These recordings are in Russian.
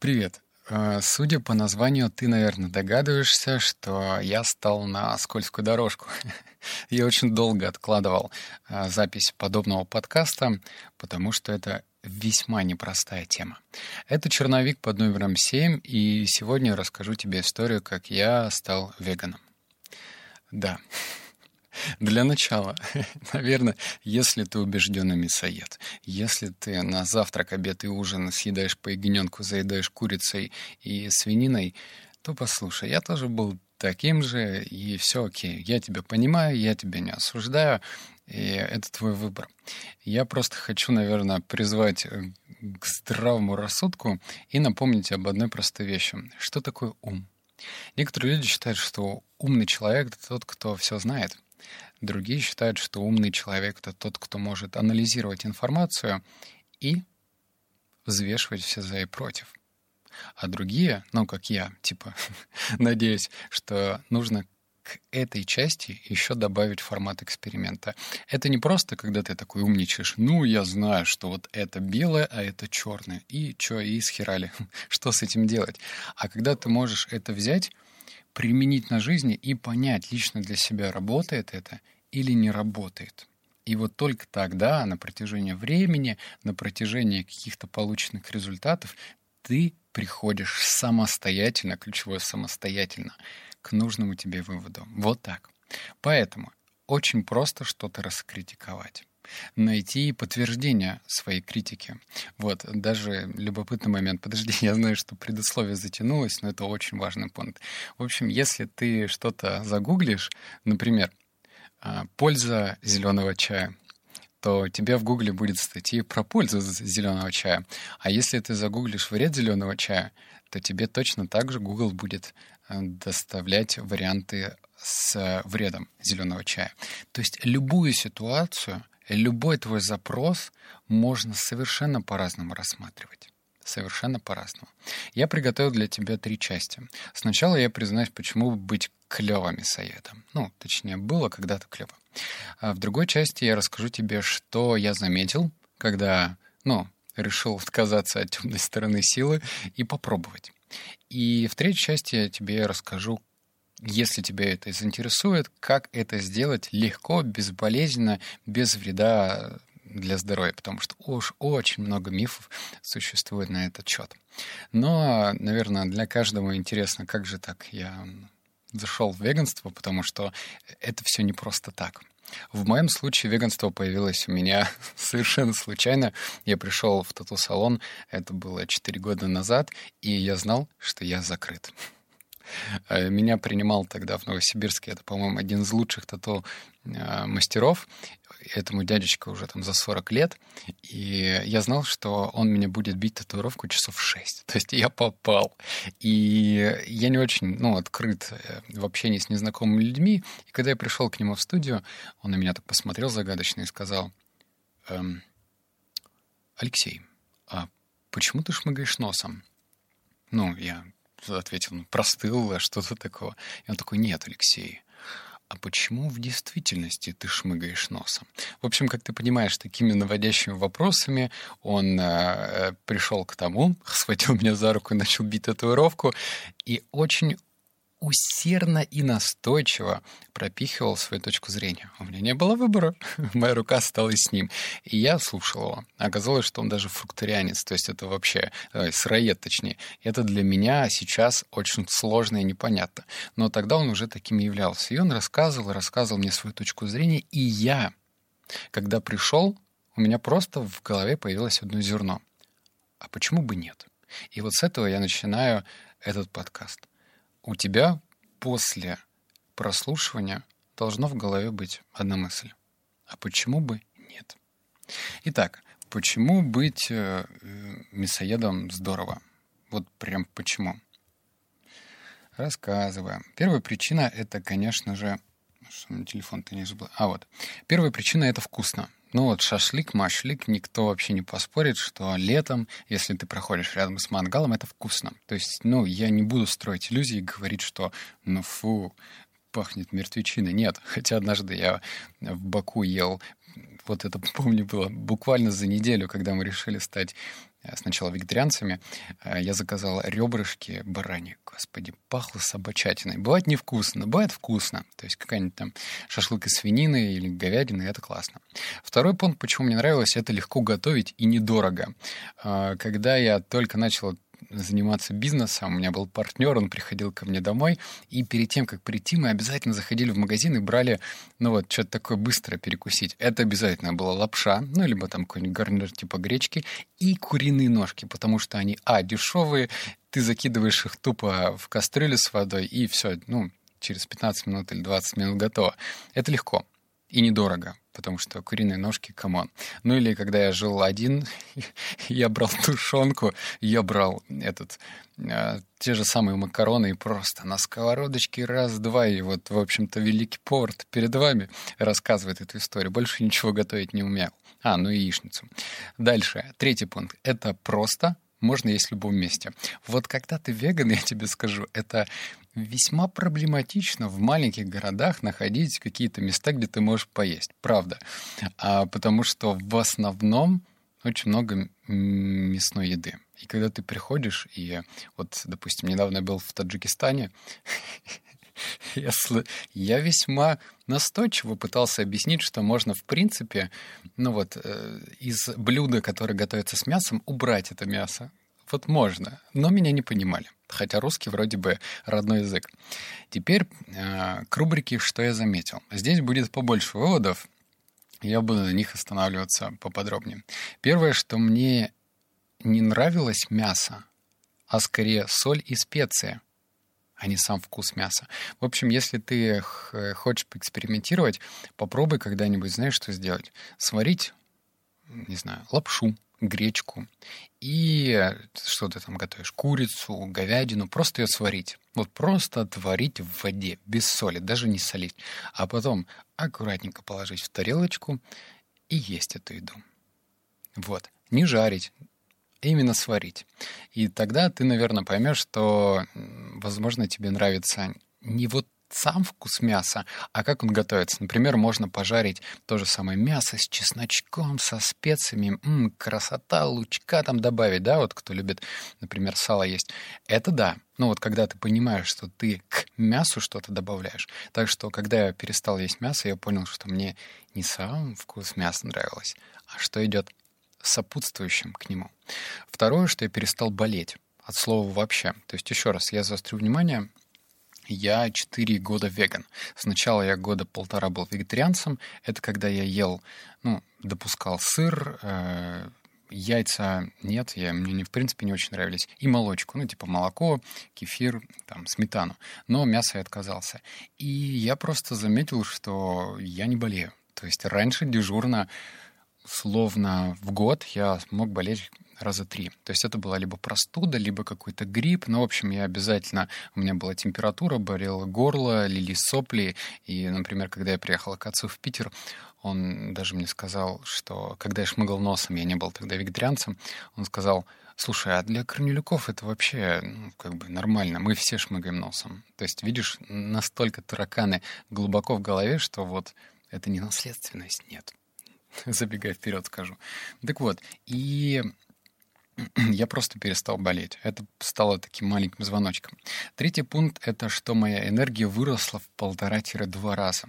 Привет. Судя по названию, ты, наверное, догадываешься, что я стал на скользкую дорожку. Я очень долго откладывал запись подобного подкаста, потому что это весьма непростая тема. Это черновик под номером 7, и сегодня я расскажу тебе историю, как я стал веганом. Да, для начала, наверное, если ты убежденный мясоед, если ты на завтрак, обед и ужин съедаешь по ягненку, заедаешь курицей и свининой, то послушай, я тоже был таким же, и все окей. Я тебя понимаю, я тебя не осуждаю, и это твой выбор. Я просто хочу, наверное, призвать к здравому рассудку и напомнить об одной простой вещи. Что такое ум? Некоторые люди считают, что умный человек — это тот, кто все знает. Другие считают, что умный человек — это тот, кто может анализировать информацию и взвешивать все за и против. А другие, как я, надеюсь, что нужно к этой части еще добавить формат эксперимента. Это не просто, когда ты такой умничаешь. Я знаю, что вот это белое, а это черное. И что, и схерали. Что с этим делать? А когда ты можешь это взять, применить на жизни и понять лично для себя, работает это или не работает. И вот только тогда, на протяжении времени, на протяжении каких-то полученных результатов, ты приходишь самостоятельно, ключевое самостоятельно, к нужному тебе выводу. Вот так. Поэтому очень просто что-то раскритиковать. Найти подтверждение своей критики. Вот, даже любопытный момент. Подожди, я знаю, что предисловие затянулось, но это очень важный пункт. В общем, если ты что-то загуглишь, например, «польза зеленого чая», то тебе в Гугле будет статьи про пользу зеленого чая. А если ты загуглишь вред зеленого чая, то тебе точно так же Google будет доставлять варианты с вредом зеленого чая. То есть любую ситуацию, любой твой запрос можно совершенно по-разному рассматривать. Совершенно по-разному. Я приготовил для тебя 3 части. Сначала я признаюсь, почему быть клёво мясоедом. Точнее, было когда-то клёво. А в другой части я расскажу тебе, что я заметил, когда, решил отказаться от темной стороны силы и попробовать. И в третьей части я тебе расскажу, если тебя это заинтересует, как это сделать легко, безболезненно, без вреда для здоровья, потому что уж очень много мифов существует на этот счет. Но, наверное, для каждого интересно, как же так я зашел в веганство, потому что это все не просто так. В моем случае веганство появилось у меня совершенно случайно. Я пришел в тату-салон, это было 4 года назад, и я знал, что я закрыт. Меня принимал тогда в Новосибирске, это, по-моему, один из лучших тату-мастеров. Этому дядечке уже за 40 лет. И я знал, что он меня будет бить татуировку часов 6. То есть я попал. И я не очень открыт в общении с незнакомыми людьми. И когда я пришел к нему в студию, он на меня так посмотрел загадочно и сказал: «Алексей, а почему ты шмыгаешь носом?» Я ответил, простыл, а что-то такого. И он такой: «Нет, Алексей, а почему в действительности ты шмыгаешь носом?» В общем, как ты понимаешь, такими наводящими вопросами он пришел к тому, схватил меня за руку и начал бить татуировку, и очень усердно и настойчиво пропихивал свою точку зрения. У меня не было выбора, моя рука осталась с ним. И я слушал его. Оказалось, что он даже фруктарианец, то есть это вообще сыроед, точнее. Это для меня сейчас очень сложно и непонятно. Но тогда он уже таким являлся. И он рассказывал мне свою точку зрения. И я, когда пришел, у меня просто в голове появилось одно зерно. А почему бы нет? И вот с этого я начинаю этот подкаст. У тебя после прослушивания должно в голове быть одна мысль. А почему бы нет? Итак, почему быть мясоедом здорово? Вот прям почему. Рассказываем. Первая причина — это, конечно же... Что у меня телефон-то не забыл? Первая причина — это вкусно. Шашлык, машлык, никто вообще не поспорит, что летом, если ты проходишь рядом с мангалом, это вкусно. То есть, я не буду строить иллюзии и говорить, что, пахнет мертвечиной. Нет, хотя однажды я в Баку ел, вот это, помню, было буквально за неделю, когда мы решили стать сначала вегетарианцами, я заказал ребрышки бараньи. Господи, пахло собачатиной. Бывает невкусно, бывает вкусно. То есть какая-нибудь там шашлык из свинины или говядины, это классно. Второй пункт, почему мне нравилось, это легко готовить и недорого. Когда я только начал заниматься бизнесом, у меня был партнер, он приходил ко мне домой, и перед тем, как прийти, мы обязательно заходили в магазин и брали, что-то такое быстро перекусить. Это обязательно была лапша, либо там какой-нибудь гарнир типа гречки, и куриные ножки, потому что они, дешевые, ты закидываешь их тупо в кастрюлю с водой, и все, через 15 минут или 20 минут готово. Это легко и недорого, потому что куриные ножки, камон. Или когда я жил один, я брал тушенку, я брал те же самые макароны и просто на сковородочке раз-два, и в общем-то, великий повар перед вами рассказывает эту историю. Больше ничего готовить не умел. И яичницу. Дальше, третий пункт. Это просто можно есть в любом месте. Когда ты веган, я тебе скажу, это весьма проблематично в маленьких городах находить какие-то места, где ты можешь поесть. Правда. Потому что в основном очень много мясной еды. И когда ты приходишь, и допустим, недавно я был в Таджикистане, я весьма настойчиво пытался объяснить, что можно, в принципе, из блюда, которое готовится с мясом, убрать это мясо. Можно. Но меня не понимали. Хотя русский вроде бы родной язык. Теперь к рубрике «Что я заметил». Здесь будет побольше выводов. Я буду на них останавливаться поподробнее. Первое, что мне не нравилось мясо, а скорее соль и специи, а не сам вкус мяса. В общем, если ты хочешь поэкспериментировать, попробуй когда-нибудь, знаешь, что сделать? Сварить, лапшу, гречку и что ты там готовишь, курицу, говядину, просто ее сварить. Просто отварить в воде, без соли, даже не солить. А потом аккуратненько положить в тарелочку и есть эту еду. Не жарить, именно сварить. И тогда ты, наверное, поймешь, что, возможно, тебе нравится не сам вкус мяса, а как он готовится. Например, можно пожарить то же самое мясо с чесночком, со специями. Красота, лучка там добавить, да? Кто любит, например, сало есть. Это да. Когда ты понимаешь, что ты к мясу что-то добавляешь. Так что, когда я перестал есть мясо, я понял, что мне не сам вкус мяса нравилось, а что идет сопутствующим к нему. Второе, что я перестал болеть. От слова вообще. То есть, еще раз, я заострю внимание, я 4 года веган. Сначала я 1.5 года был вегетарианцем. Это когда я ел, допускал сыр, яйца нет, мне в принципе не очень нравились. И молочку, молоко, кефир, сметану. Но мясо я отказался. И я просто заметил, что я не болею. То есть раньше дежурно, словно в год, я мог болеть раза 3. То есть это была либо простуда, либо какой-то грипп. В общем, я обязательно... У меня была температура, болело горло, лились сопли. И, например, когда я приехал к отцу в Питер, он даже мне сказал, что... Когда я шмыгал носом, я не был тогда вегетарианцем, он сказал: слушай, а для корнелюков это вообще нормально. Мы все шмыгаем носом. То есть, видишь, настолько тараканы глубоко в голове, что это не наследственность, нет. Забегая вперед, скажу. Так и... Я просто перестал болеть. Это стало таким маленьким звоночком. Третий пункт — это что моя энергия выросла в 1.5-2 раза.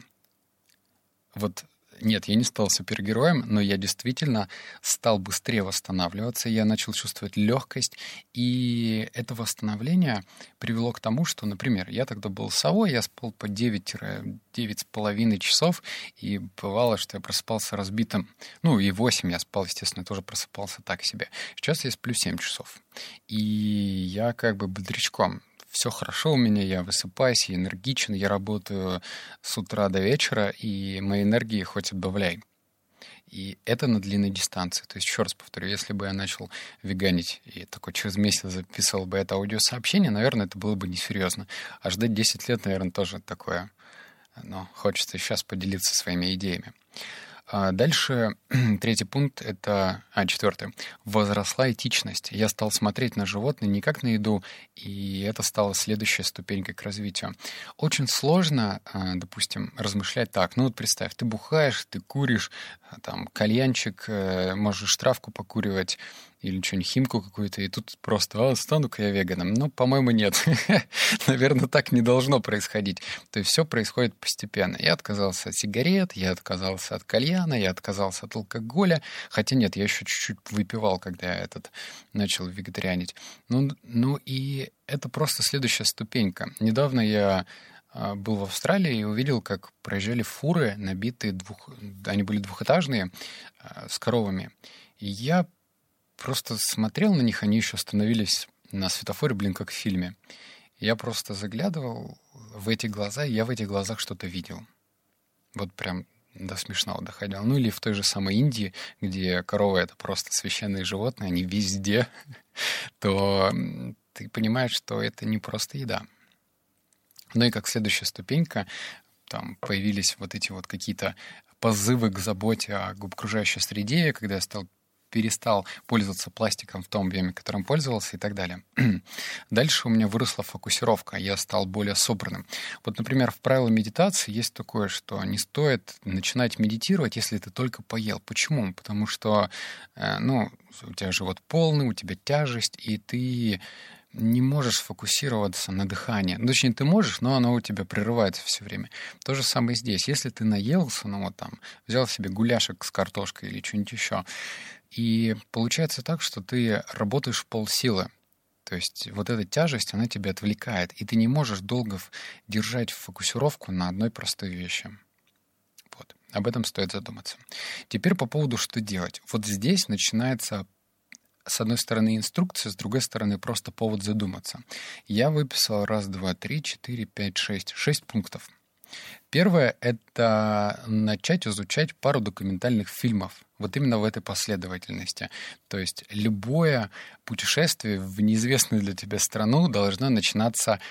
Нет, я не стал супергероем, но я действительно стал быстрее восстанавливаться. Я начал чувствовать легкость. И это восстановление привело к тому, что, например, я тогда был совой, я спал по 9-9,5 часов. И бывало, что я просыпался разбитым. 8 я спал, естественно, тоже просыпался так себе. Сейчас я сплю 7 часов. И я бодрячком. Все хорошо у меня, я высыпаюсь, я энергичен, я работаю с утра до вечера, и моей энергии хоть отбавляй. И это на длинной дистанции. То есть, еще раз повторю, если бы я начал веганить и такой через месяц записывал бы это аудиосообщение, наверное, это было бы несерьезно. А ждать 10 лет, наверное, тоже такое. Но хочется сейчас поделиться своими идеями. Дальше третий пункт — это... четвертый. Возросла этичность. Я стал смотреть на животное не как на еду, и это стало следующей ступенькой к развитию. Очень сложно, допустим, размышлять так. Представь, ты бухаешь, ты куришь, кальянчик, можешь травку покуривать, или что-нибудь химку какую-то, и тут просто стану-ка я веганом. Ну, по-моему, нет. Наверное, так не должно происходить. То есть все происходит постепенно. Я отказался от сигарет, я отказался от кальяна, я отказался от алкоголя. Хотя нет, я еще чуть-чуть выпивал, когда я начал вегетарианить. Ну и это просто следующая ступенька. Недавно я был в Австралии и увидел, как проезжали фуры, набитые они были двухэтажные, с коровами. И я просто смотрел на них, они еще становились на светофоре, как в фильме. Я просто заглядывал в эти глаза, и я в этих глазах что-то видел. Вот прям до смешного доходил. Ну или в той же самой Индии, где коровы — это просто священные животные, они везде, то ты понимаешь, что это не просто еда. Ну и как следующая ступенька, там появились вот эти вот какие-то позывы к заботе о окружающей среде, когда я перестал пользоваться пластиком в том объеме, которым пользовался, и так далее. Дальше у меня выросла фокусировка, я стал более собранным. Вот, например, в правилах медитации есть такое, что не стоит начинать медитировать, если ты только поел. Почему? Потому что, у тебя живот полный, у тебя тяжесть, и ты не можешь фокусироваться на дыхании. Точнее, ты можешь, но оно у тебя прерывается все время. То же самое здесь. Если ты наелся, взял себе гуляшек с картошкой или что-нибудь еще, и получается так, что ты работаешь в полсилы. То есть вот эта тяжесть, она тебя отвлекает, и ты не можешь долго держать фокусировку на одной простой вещи. Вот. Об этом стоит задуматься. Теперь по поводу, что делать. Вот здесь начинается, с одной стороны, инструкция, с другой стороны, просто повод задуматься. Я выписал 6 пунктов. Первое — это начать изучать пару документальных фильмов. Вот именно в этой последовательности. То есть любое путешествие в неизвестную для тебя страну должно начинаться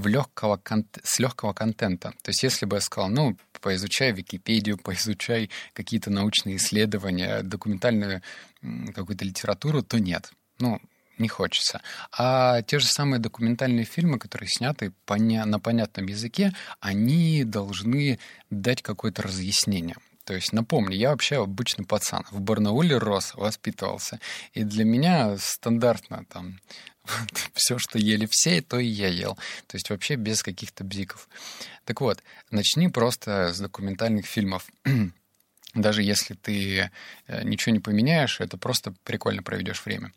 с легкого контента. То есть если бы я сказал, поизучай Википедию, поизучай какие-то научные исследования, документальную какую-то литературу, то нет. Не хочется. А те же самые документальные фильмы, которые сняты на понятном языке, они должны дать какое-то разъяснение. То есть, напомню, я вообще обычный пацан. В Барнауле рос, воспитывался. И для меня стандартно все, что ели все, то и я ел. То есть вообще без каких-то бзиков. Так вот, начни просто с документальных фильмов. Даже если ты ничего не поменяешь, это просто прикольно проведешь время.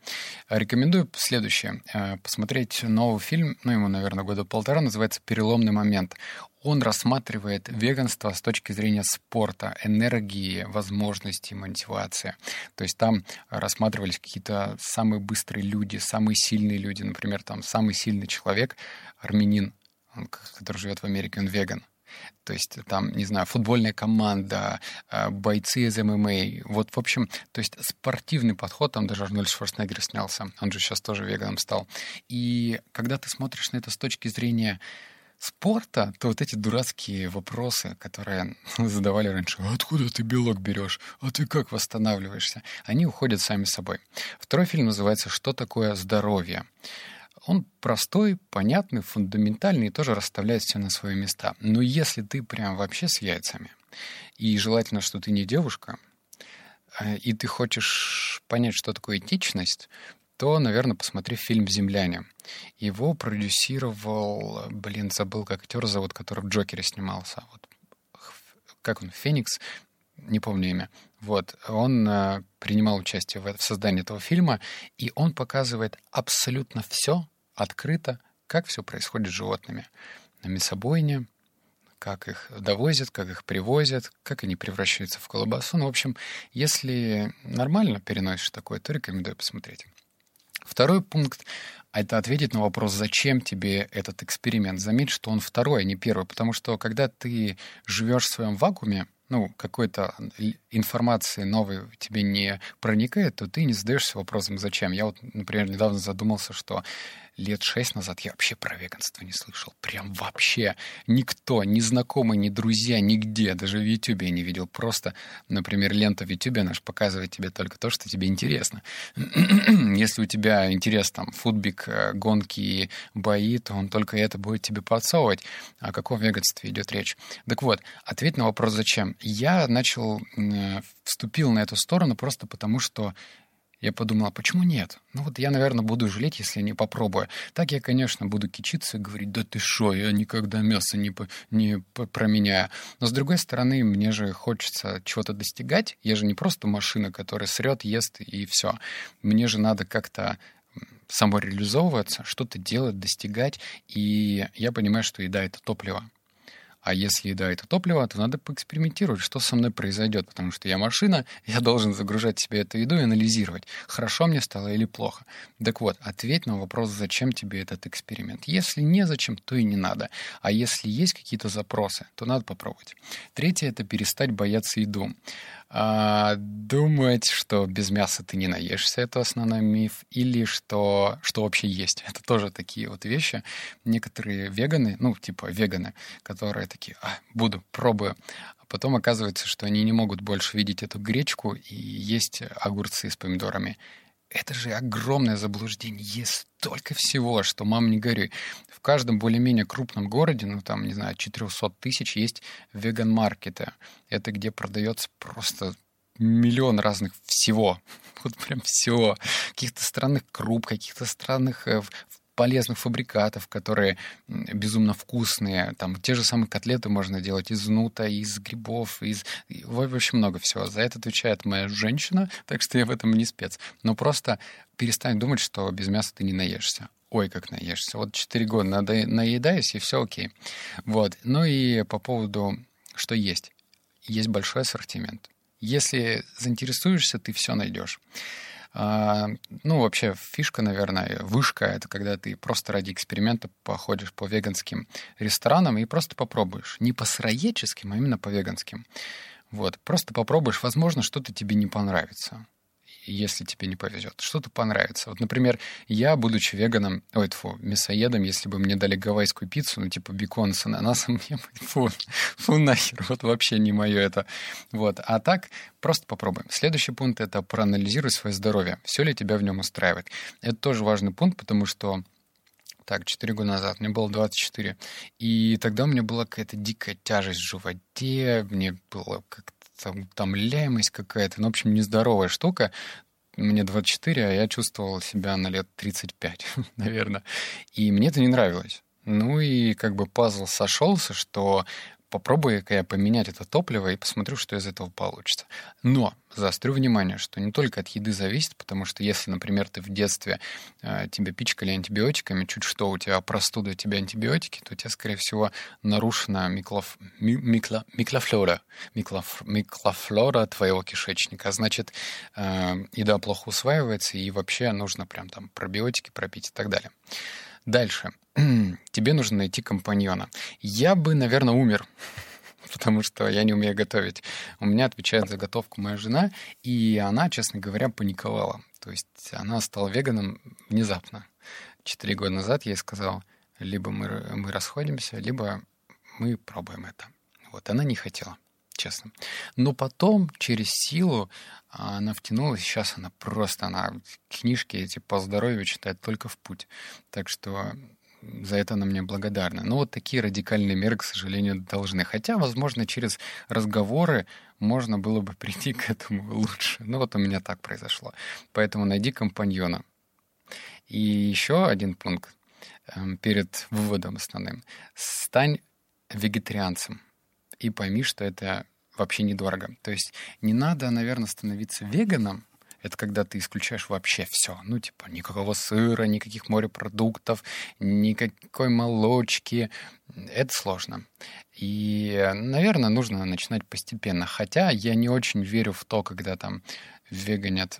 Рекомендую следующее. Посмотреть новый фильм, ему, наверное, 1.5 года, называется «Переломный момент». Он рассматривает веганство с точки зрения спорта, энергии, возможностей, мотивации. То есть там рассматривались какие-то самые быстрые люди, самые сильные люди. Например, там самый сильный человек, армянин, который живет в Америке, он веган. То есть там, футбольная команда, бойцы из ММА. Вот, в общем, то есть спортивный подход, там даже Арнольд Шварценеггер снялся, он же сейчас тоже веганом стал. И когда ты смотришь на это с точки зрения спорта, то вот эти дурацкие вопросы, которые задавали раньше, откуда ты белок берешь, а ты как восстанавливаешься, они уходят сами собой. Второй фильм называется «Что такое здоровье?». Он простой, понятный, фундаментальный и тоже расставляет все на свои места. Но если ты прям вообще с яйцами, и желательно, что ты не девушка, и ты хочешь понять, что такое этичность, то, наверное, посмотри фильм «Земляне». Его продюсировал, забыл, как актер зовут, который в «Джокере» снимался. Вот. Как он? Феникс? Не помню имя. Вот, он принимал участие в создании этого фильма, и он показывает абсолютно все открыто, как все происходит с животными. На мясобойне, как их довозят, как их привозят, как они превращаются в колбасу. В общем, если нормально переносишь такое, то рекомендую посмотреть. Второй пункт — это ответить на вопрос, зачем тебе этот эксперимент. Заметь, что он второй, а не первый, потому что когда ты живешь в своем вакууме, какой-то информации новой тебе не проникает, то ты не задаешься вопросом, зачем. Я например, недавно задумался, что 6 лет назад я вообще про веганство не слышал. Прям вообще никто, ни знакомый, ни друзья, нигде. Даже в Ютубе я не видел. Просто, например, лента в Ютубе, она же показывает тебе только то, что тебе интересно. Если у тебя интерес, футбик, гонки, бои, то он только это будет тебе подсовывать. О каком веганстве идет речь? Так вот, ответь на вопрос, зачем. Я вступил на эту сторону просто потому, что Я подумал, а почему нет? Ну вот я, наверное, буду жалеть, если не попробую. Так я, конечно, буду кичиться и говорить, да ты шо, я никогда мясо не променяю. Но, с другой стороны, мне же хочется чего-то достигать. Я же не просто машина, которая срет, ест и все. Мне же надо как-то самореализовываться, что-то делать, достигать. И я понимаю, что еда — это топливо. А если еда — это топливо, то надо поэкспериментировать, что со мной произойдет, потому что я машина, я должен загружать себе эту еду и анализировать, хорошо мне стало или плохо. Так вот, ответь на вопрос, зачем тебе этот эксперимент. Если не зачем, то и не надо. А если есть какие-то запросы, то надо попробовать. Третье — это перестать бояться еду. Думать, что без мяса ты не наешься, это основной миф, или что вообще есть. Это тоже такие вот вещи. Некоторые веганы, веганы, которые такие, буду, пробую. А потом оказывается, что они не могут больше видеть эту гречку и есть огурцы с помидорами. Это же огромное заблуждение. Есть столько всего, что, мам, не горюй. В каждом более-менее крупном городе, 400 тысяч, есть веган-маркеты. Это где продается просто миллион разных всего. Вот прям всего. Каких-то странных круп, каких-то странных полезных фабрикатов, которые безумно вкусные. Там те же самые котлеты можно делать из нута, из грибов, вообще много всего. За это отвечает моя женщина, так что я в этом не спец. Но просто перестань думать, что без мяса ты не наешься. Ой, как наешься. Вот 4 года наедаюсь, и все окей. Вот. Ну и по поводу, что есть. Есть большой ассортимент. Если заинтересуешься, ты все найдешь. Вообще фишка, наверное, вышка — это когда ты просто ради эксперимента походишь по веганским ресторанам и просто попробуешь. Не по сыроедческим, а именно по веганским. Вот. Просто попробуешь. Возможно, что-то тебе не понравится, если тебе не повезет. Что-то понравится. Вот, например, я, будучи веганом, мясоедом, если бы мне дали гавайскую пиццу, бекон с ананасом, я бы, фу нахер, вообще не мое это. Вот. А так просто попробуем. Следующий пункт — это проанализируй свое здоровье. Все ли тебя в нем устраивает? Это тоже важный пункт, потому что 4 года назад, мне было 24, и тогда у меня была какая-то дикая тяжесть в животе, мне было как-то утомляемость какая-то, нездоровая штука. Мне 24, а я чувствовал себя на лет 35, наверное. И мне это не нравилось. Пазл сошелся, что попробую-ка я поменять это топливо и посмотрю, что из этого получится. Но заострю внимание, что не только от еды зависит, потому что если, например, ты в детстве тебя пичкали антибиотиками, чуть что, у тебя простуда, у тебя антибиотики, то у тебя, скорее всего, нарушена микрофлора твоего кишечника. Значит, еда плохо усваивается, и вообще нужно прям там пробиотики пропить и так далее. Дальше. Тебе нужно найти компаньона. Я бы, наверное, умер, потому что я не умею готовить. У меня отвечает за готовку моя жена, и она, честно говоря, паниковала. То есть она стала веганом внезапно. 4 года назад я ей сказал, либо мы расходимся, либо мы пробуем это. Вот она не хотела, честно. Но потом, через силу, она втянулась. Сейчас она книжки эти по здоровью читает только в путь. Так что за это она мне благодарна. Но вот такие радикальные меры, к сожалению, должны. Хотя, возможно, через разговоры можно было бы прийти к этому лучше. У меня так произошло. Поэтому найди компаньона. И еще один пункт перед выводом основным. Стань вегетарианцем и пойми, что это вообще недорого. То есть не надо, наверное, становиться веганом. Это когда ты исключаешь вообще все. Никакого сыра, никаких морепродуктов, никакой молочки. Это сложно. И, наверное, нужно начинать постепенно. Хотя я не очень верю в то, когда веганят,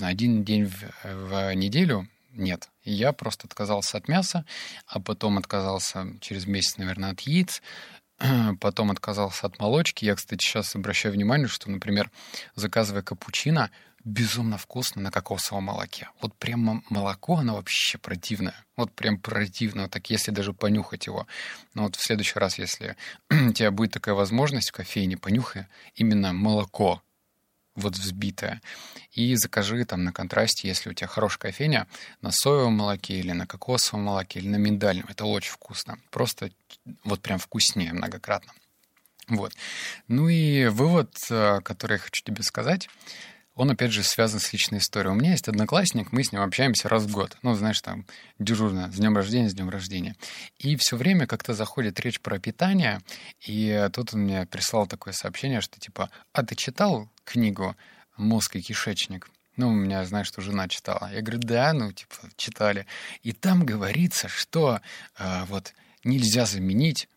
один день в неделю. Нет. Я просто отказался от мяса, а потом отказался через месяц, наверное, от яиц. Потом отказался от молочки. Я, кстати, сейчас обращаю внимание, что, например, заказывая капучино, безумно вкусно на кокосовом молоке. Вот прямо молоко, оно вообще противное. Вот прям противно, так если даже понюхать его. Но в следующий раз, если у тебя будет такая возможность, в кофейне понюхай именно молоко, взбитое. И закажи на контрасте, если у тебя хорошая кофейня, на соевом молоке или на кокосовом молоке или на миндальном. Это очень вкусно. Просто прям вкуснее многократно. Вот. И вывод, который я хочу тебе сказать. он, опять же, связан с личной историей. У меня есть одноклассник, мы с ним общаемся раз в год. Ну, знаешь, там, дежурно, с днем рождения. И все время как-то заходит речь про питание, и тут он мне прислал такое сообщение, что типа, а ты читал книгу «Мозг и кишечник»? Ну, у меня, знаешь, что жена читала. Я говорю, да, ну, типа, читали. И там говорится, что вот нельзя заменить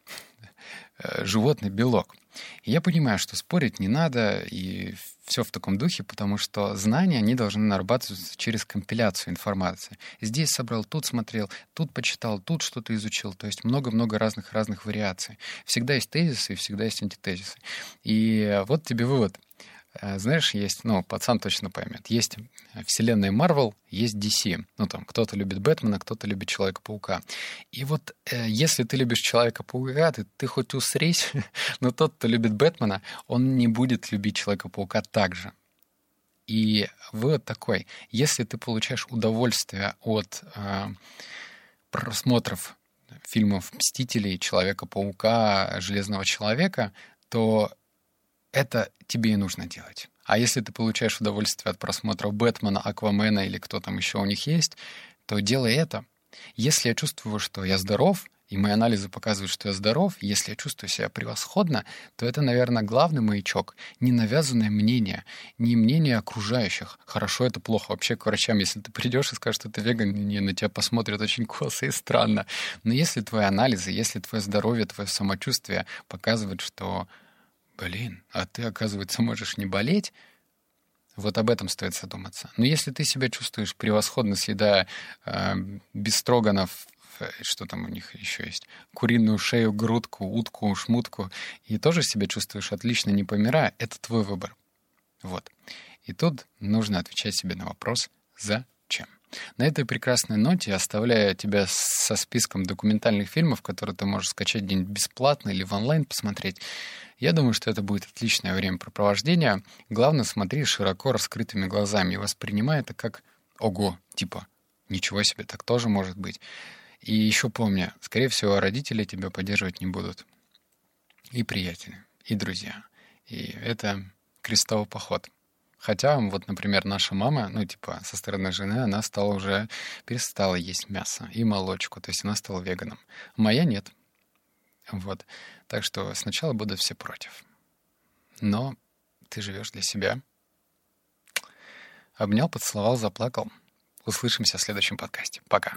животный белок. И я понимаю, что спорить не надо, и все в таком духе, потому что знания, они должны нарабатываться через компиляцию информации. Здесь собрал, тут смотрел, тут почитал, тут что-то изучил. То есть много-много разных вариаций. Всегда есть тезисы и всегда есть антитезисы. И вот тебе вывод. Знаешь, есть, ну, пацан точно поймет, есть вселенная Marvel, есть DC. Ну, там, кто-то любит Бэтмена, кто-то любит Человека-паука. И вот если ты любишь Человека-паука, ты хоть усрись, но тот, кто любит Бэтмена, он не будет любить Человека-паука так же. И вывод такой. Если ты получаешь удовольствие от просмотров фильмов «Мстителей», «Человека-паука», «Железного человека», то это тебе и нужно делать. А если ты получаешь удовольствие от просмотра Бэтмена, Аквамена или кто там еще у них есть, то делай это. Если я чувствую, что я здоров, и мои анализы показывают, что я здоров, если я чувствую себя превосходно, то это, наверное, главный маячок. Не навязанное мнение, не мнение окружающих. Хорошо, это плохо. Вообще к врачам, если ты придешь и скажешь, что ты веган, не, на тебя посмотрят очень косо и странно. Но если твои анализы, если твое здоровье, твое самочувствие показывают, что блин, а ты, оказывается, можешь не болеть. Вот об этом стоит задуматься. Но если ты себя чувствуешь превосходно, съедая бестроганов, что там у них еще есть, куриную шею, грудку, утку, шмутку, и тоже себя чувствуешь отлично, не помирая, это твой выбор. Вот. И тут нужно отвечать себе на вопрос «Зачем?». На этой прекрасной ноте, оставляя тебя со списком документальных фильмов, которые ты можешь скачать где-нибудь бесплатно или в онлайн посмотреть, я думаю, что это будет отличное времяпрепровождение. Главное, смотри широко раскрытыми глазами и воспринимай это как «Ого!», типа «Ничего себе, так тоже может быть». И еще помни, скорее всего, родители тебя поддерживать не будут. И приятели, и друзья. И это крестовый поход. Хотя, вот, например, наша мама, ну, типа, со стороны жены, она стала уже, перестала есть мясо и молочку, то есть она стала веганом. Моя нет. Вот. Так что сначала будут все против. Но ты живешь для себя. Обнял, поцеловал, заплакал. Услышимся в следующем подкасте. Пока.